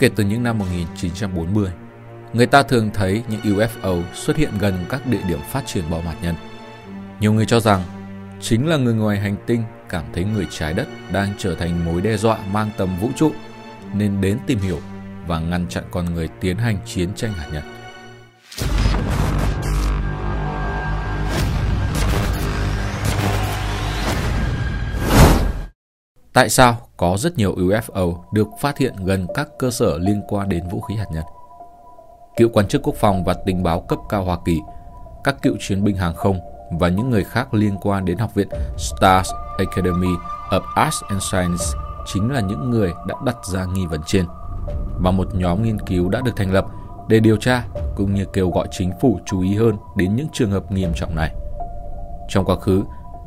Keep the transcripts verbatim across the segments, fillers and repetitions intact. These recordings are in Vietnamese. Kể từ những năm một nghìn chín trăm bốn mươi, người ta thường thấy những u ép o xuất hiện gần các địa điểm phát triển bom hạt nhân. Nhiều người cho rằng chính là người ngoài hành tinh cảm thấy người trái đất đang trở thành mối đe dọa mang tầm vũ trụ nên đến tìm hiểu và ngăn chặn con người tiến hành chiến tranh hạt nhân. Tại sao có rất nhiều u ép o được phát hiện gần các cơ sở liên quan đến vũ khí hạt nhân? Cựu quan chức quốc phòng và tình báo cấp cao Hoa Kỳ, các cựu chiến binh hàng không và những người khác liên quan đến Học viện Stars Academy of Arts and Sciences chính là những người đã đặt ra nghi vấn trên. Và một nhóm nghiên cứu đã được thành lập để điều tra cũng như kêu gọi chính phủ chú ý hơn đến những trường hợp nghiêm trọng này. Trong quá khứ,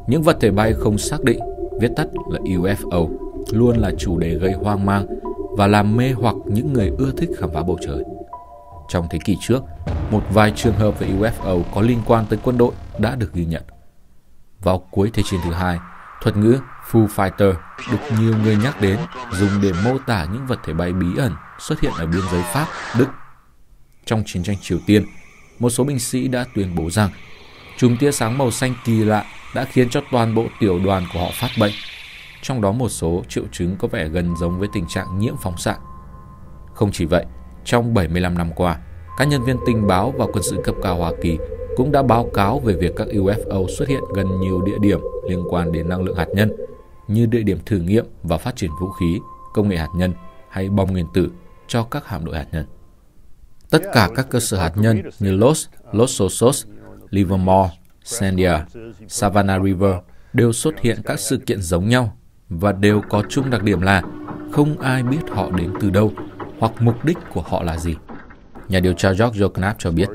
những vật thể bay không xác định, viết tắt là u ép o, luôn là chủ đề gây hoang mang và làm mê hoặc những người ưa thích khám phá bầu trời. Trong thế kỷ trước, một vài trường hợp về u ép o có liên quan tới quân đội đã được ghi nhận. Vào cuối Thế chiến thứ hai, thuật ngữ Foo Fighter được nhiều người nhắc đến, dùng để mô tả những vật thể bay bí ẩn xuất hiện ở biên giới Pháp, Đức. Trong chiến tranh Triều Tiên, một số binh sĩ đã tuyên bố rằng chùm tia sáng màu xanh kỳ lạ đã khiến cho toàn bộ tiểu đoàn của họ phát bệnh, trong đó một số triệu chứng có vẻ gần giống với tình trạng nhiễm phóng xạ. Không chỉ vậy, trong bảy mươi lăm năm qua, các nhân viên tình báo và quân sự cấp cao Hoa Kỳ cũng đã báo cáo về việc các u ép o xuất hiện gần nhiều địa điểm liên quan đến năng lượng hạt nhân, như địa điểm thử nghiệm và phát triển vũ khí, công nghệ hạt nhân hay bom nguyên tử cho các hạm đội hạt nhân. Tất cả các cơ sở hạt nhân như Los, Los Alamos, Livermore, Sandia, Savannah River đều xuất hiện các sự kiện giống nhau và đều có chung đặc điểm là không ai biết họ đến từ đâu hoặc mục đích của họ là gì. Nhà điều tra George Knapp cho biết,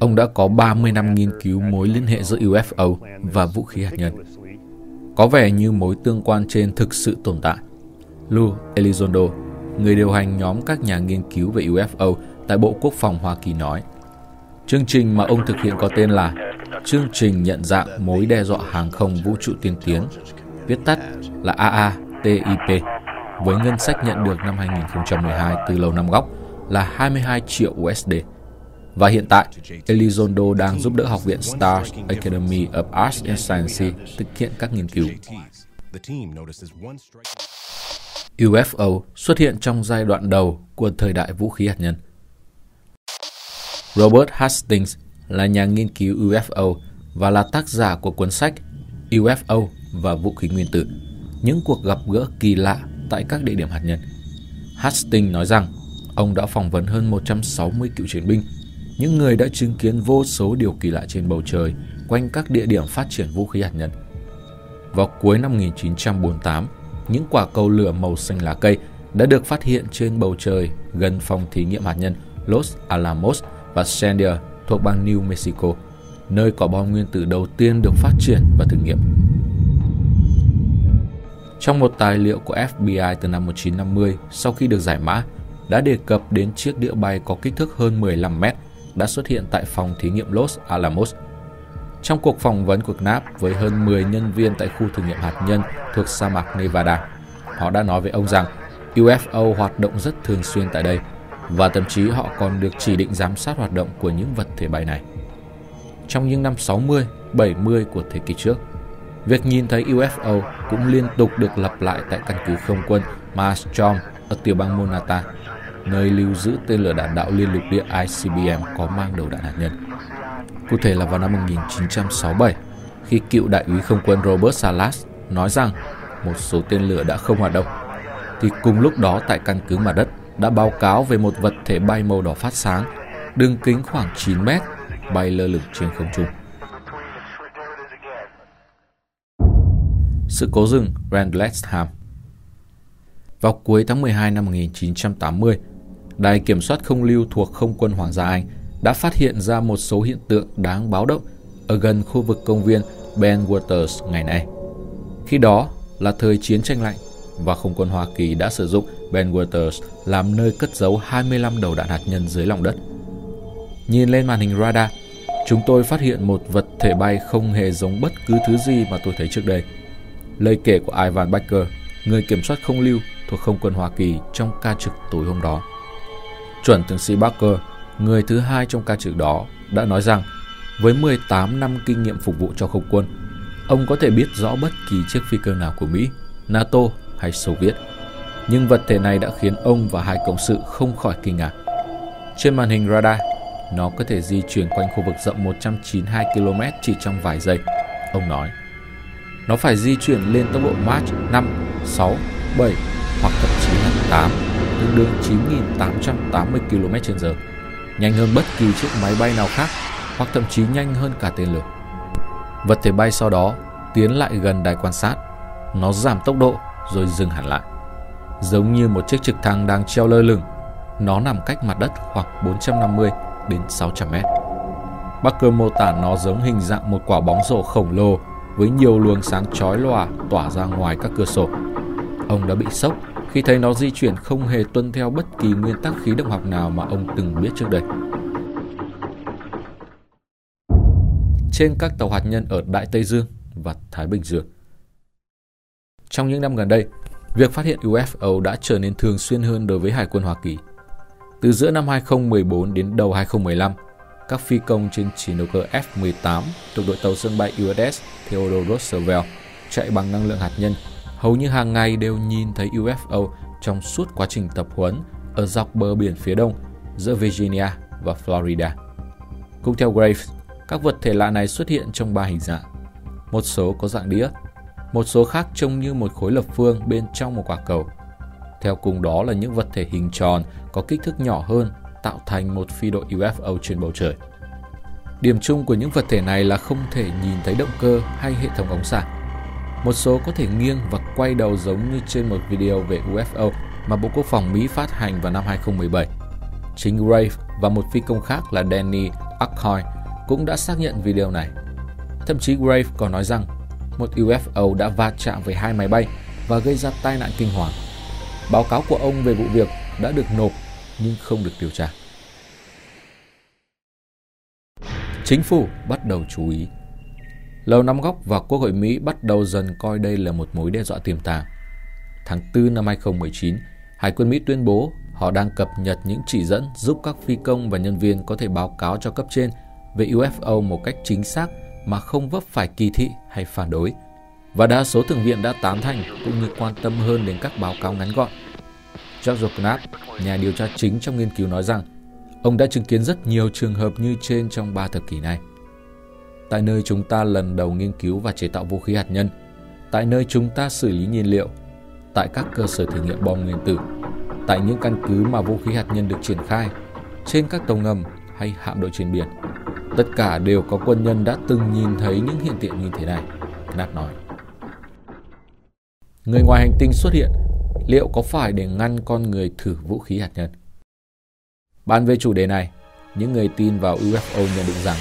ông đã có ba mươi năm nghiên cứu mối liên hệ giữa u ép o và vũ khí hạt nhân. Có vẻ như mối tương quan trên thực sự tồn tại. Lou Elizondo, người điều hành nhóm các nhà nghiên cứu về u ép o tại Bộ Quốc phòng Hoa Kỳ nói, chương trình mà ông thực hiện có tên là Chương trình nhận dạng mối đe dọa hàng không vũ trụ tiên tiến, viết tắt là a a tip, với ngân sách nhận được năm hai nghìn không trăm mười hai từ Lầu Năm Góc là hai mươi hai triệu u ét đê. Và hiện tại, Elizondo đang giúp đỡ Học viện Stars Academy of Arts and Sciences thực hiện các nghiên cứu. u ép o xuất hiện trong giai đoạn đầu của thời đại vũ khí hạt nhân. Robert Hastings là nhà nghiên cứu u ép o và là tác giả của cuốn sách u ép o và vũ khí nguyên tử, những cuộc gặp gỡ kỳ lạ tại các địa điểm hạt nhân. Hastings nói rằng ông đã phỏng vấn hơn một trăm sáu mươi cựu chiến binh, những người đã chứng kiến vô số điều kỳ lạ trên bầu trời quanh các địa điểm phát triển vũ khí hạt nhân. Vào cuối năm một nghìn chín trăm bốn mươi tám, những quả cầu lửa màu xanh lá cây đã được phát hiện trên bầu trời gần phòng thí nghiệm hạt nhân Los Alamos và Sandia thuộc bang New Mexico, nơi có bom nguyên tử đầu tiên được phát triển và thử nghiệm. Trong một tài liệu của ép bi ai từ năm một nghìn chín trăm năm mươi, sau khi được giải mã, đã đề cập đến chiếc đĩa bay có kích thước hơn mười lăm mét đã xuất hiện tại phòng thí nghiệm Los Alamos. Trong cuộc phỏng vấn của Knapp với hơn mười nhân viên tại khu thử nghiệm hạt nhân thuộc sa mạc Nevada, họ đã nói với ông rằng u ép o hoạt động rất thường xuyên tại đây, và thậm chí họ còn được chỉ định giám sát hoạt động của những vật thể bay này. Trong những năm sáu mươi, bảy mươi của thế kỷ trước, việc nhìn thấy u ép o cũng liên tục được lặp lại tại căn cứ không quân Marstrom ở tiểu bang Montana, nơi lưu giữ tên lửa đạn đạo liên lục địa i xê bê em có mang đầu đạn hạt nhân. Cụ thể là vào năm một nghìn chín trăm sáu mươi bảy, khi cựu đại úy không quân Robert Salas nói rằng một số tên lửa đã không hoạt động, thì cùng lúc đó tại căn cứ mặt đất đã báo cáo về một vật thể bay màu đỏ phát sáng, đường kính khoảng chín mét, bay lơ lửng trên không trung. Sự cố rừng Rendlesham. Vào cuối tháng mười hai năm một nghìn chín trăm tám mươi, Đài Kiểm soát Không lưu thuộc Không quân Hoàng gia Anh đã phát hiện ra một số hiện tượng đáng báo động ở gần khu vực công viên Ben Waters ngày nay. Khi đó là thời chiến tranh lạnh, và Không quân Hoa Kỳ đã sử dụng Ben Waters làm nơi cất giấu hai mươi lăm đầu đạn hạt nhân dưới lòng đất. Nhìn lên màn hình radar, chúng tôi phát hiện một vật thể bay không hề giống bất cứ thứ gì mà tôi thấy trước đây. Lời kể của Ivan Baker, người kiểm soát không lưu thuộc Không quân Hoa Kỳ trong ca trực tối hôm đó. Chuẩn tướng sĩ Baker, người thứ hai trong ca trực đó, đã nói rằng với mười tám năm kinh nghiệm phục vụ cho không quân, ông có thể biết rõ bất kỳ chiếc phi cơ nào của Mỹ, NATO hay Xô Viết. Nhưng vật thể này đã khiến ông và hai cộng sự không khỏi kinh ngạc. Trên màn hình radar, nó có thể di chuyển quanh khu vực rộng một trăm chín mươi hai ki lô mét chỉ trong vài giây, ông nói. Nó phải di chuyển lên tốc độ Mach năm, sáu, bảy hoặc thậm chí là tám, tương đương chín nghìn tám trăm tám mươi ki lô mét trên giờ, nhanh hơn bất kỳ chiếc máy bay nào khác hoặc thậm chí nhanh hơn cả tên lửa. Vật thể bay sau đó tiến lại gần đài quan sát. Nó giảm tốc độ rồi dừng hẳn lại. Giống như một chiếc trực thăng đang treo lơ lửng, nó nằm cách mặt đất khoảng bốn trăm năm mươi đến sáu trăm mét. Baker mô tả nó giống hình dạng một quả bóng rổ khổng lồ với nhiều luồng sáng chói lòa tỏa ra ngoài các cửa sổ. Ông đã bị sốc khi thấy nó di chuyển không hề tuân theo bất kỳ nguyên tắc khí động học nào mà ông từng biết trước đây. Trên các tàu hạt nhân ở Đại Tây Dương và Thái Bình Dương, trong những năm gần đây, việc phát hiện u ép o đã trở nên thường xuyên hơn đối với Hải quân Hoa Kỳ. Từ giữa năm hai không một bốn đến đầu hai không một lăm, các phi công trên chiến đấu cơ F mười tám thuộc đội tàu sân bay u ét ét Theodore Roosevelt chạy bằng năng lượng hạt nhân hầu như hàng ngày đều nhìn thấy u ép o trong suốt quá trình tập huấn ở dọc bờ biển phía đông giữa Virginia và Florida. Cũng theo Graves, các vật thể lạ này xuất hiện trong ba hình dạng. Một số có dạng đĩa, một số khác trông như một khối lập phương bên trong một quả cầu. Theo cùng đó là những vật thể hình tròn có kích thước nhỏ hơn tạo thành một phi đội u ép o trên bầu trời. Điểm chung của những vật thể này là không thể nhìn thấy động cơ hay hệ thống ống xả. Một số có thể nghiêng và quay đầu giống như trên một video về u ép o mà Bộ Quốc phòng Mỹ phát hành vào năm hai không một bảy. Chính Graves và một phi công khác là Danny Akhoi cũng đã xác nhận video này. Thậm chí Graves còn nói rằng một u ép o đã va chạm với hai máy bay và gây ra tai nạn kinh hoàng. Báo cáo của ông về vụ việc đã được nộp nhưng không được điều tra. Chính phủ bắt đầu chú ý. Lầu Năm Góc và Quốc hội Mỹ bắt đầu dần coi đây là một mối đe dọa tiềm tàng. Tháng tư năm hai không một chín, Hải quân Mỹ tuyên bố họ đang cập nhật những chỉ dẫn giúp các phi công và nhân viên có thể báo cáo cho cấp trên về u ép o một cách chính xác mà không vấp phải kỳ thị hay phản đối. Và đa số thượng viện đã tán thành cũng như quan tâm hơn đến các báo cáo ngắn gọn. George Knapp, nhà điều tra chính trong nghiên cứu, nói rằng ông đã chứng kiến rất nhiều trường hợp như trên trong ba thập kỷ này. Tại nơi chúng ta lần đầu nghiên cứu và chế tạo vũ khí hạt nhân, tại nơi chúng ta xử lý nhiên liệu, tại các cơ sở thử nghiệm bom nguyên tử, tại những căn cứ mà vũ khí hạt nhân được triển khai, trên các tàu ngầm hay hạm đội trên biển, tất cả đều có quân nhân đã từng nhìn thấy những hiện tượng như thế này, Knapp nói. Người ngoài hành tinh xuất hiện, liệu có phải để ngăn con người thử vũ khí hạt nhân? Bàn về chủ đề này, những người tin vào u ép o nhận định rằng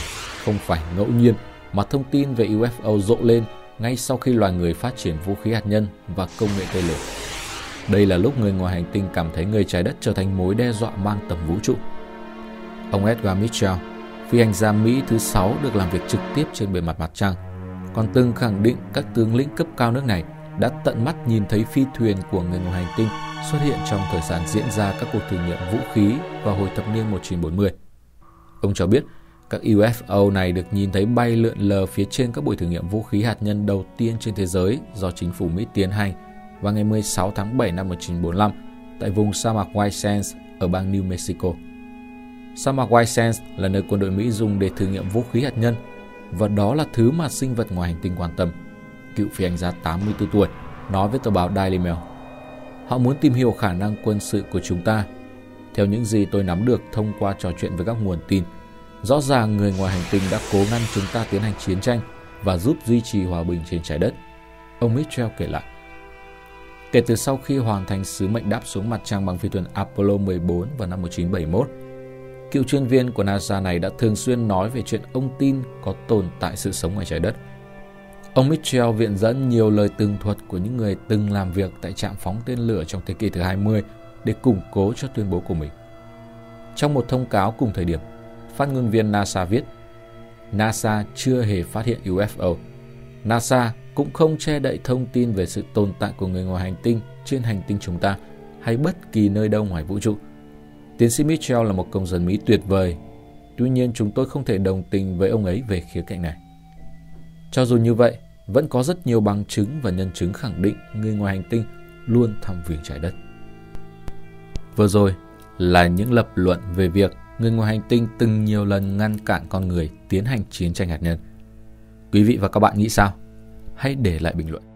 không phải ngẫu nhiên mà thông tin về u ép o rộ lên ngay sau khi loài người phát triển vũ khí hạt nhân và công nghệ tên lửa. Đây là lúc người ngoài hành tinh cảm thấy người trái đất trở thành mối đe dọa mang tầm vũ trụ. Ông Edgar Mitchell, phi hành gia Mỹ thứ sáu được làm việc trực tiếp trên bề mặt mặt trăng, còn từng khẳng định các tướng lĩnh cấp cao nước này đã tận mắt nhìn thấy phi thuyền của người ngoài hành tinh xuất hiện trong thời gian diễn ra các cuộc thử nghiệm vũ khí vào hồi thập niên một chín bốn mươi. Ông cho biết các u ép o này được nhìn thấy bay lượn lờ phía trên các buổi thử nghiệm vũ khí hạt nhân đầu tiên trên thế giới do chính phủ Mỹ tiến hành vào ngày mười sáu tháng bảy năm một chín bốn lăm tại vùng sa mạc White Sands ở bang New Mexico. Sa mạc White Sands là nơi quân đội Mỹ dùng để thử nghiệm vũ khí hạt nhân, và đó là thứ mà sinh vật ngoài hành tinh quan tâm. Cựu phi hành gia tám mươi tư tuổi nói với tờ báo Daily Mail: "Họ muốn tìm hiểu khả năng quân sự của chúng ta. Theo những gì tôi nắm được thông qua trò chuyện với các nguồn tin, rõ ràng người ngoài hành tinh đã cố ngăn chúng ta tiến hành chiến tranh và giúp duy trì hòa bình trên trái đất," ông Mitchell kể lại. Kể từ sau khi hoàn thành sứ mệnh đáp xuống mặt trăng bằng phi thuyền Apollo mười bốn vào năm một chín bảy mốt, cựu chuyên viên của NASA này đã thường xuyên nói về chuyện ông tin có tồn tại sự sống ngoài trái đất. Ông Mitchell viện dẫn nhiều lời tường thuật của những người từng làm việc tại trạm phóng tên lửa trong thế kỷ thứ hai mươi để củng cố cho tuyên bố của mình. Trong một thông cáo cùng thời điểm, phát ngôn viên NASA viết: "NASA chưa hề phát hiện u ép o. NASA cũng không che đậy thông tin về sự tồn tại của người ngoài hành tinh trên hành tinh chúng ta hay bất kỳ nơi đâu ngoài vũ trụ. Tiến sĩ Mitchell là một công dân Mỹ tuyệt vời, tuy nhiên chúng tôi không thể đồng tình với ông ấy về khía cạnh này. Cho dù như vậy, vẫn có rất nhiều bằng chứng và nhân chứng khẳng định người ngoài hành tinh luôn thăm viếng trái đất. Vừa rồi là những lập luận về việc người ngoài hành tinh từng nhiều lần ngăn cản con người tiến hành chiến tranh hạt nhân. Quý vị và các bạn nghĩ sao? Hãy để lại bình luận.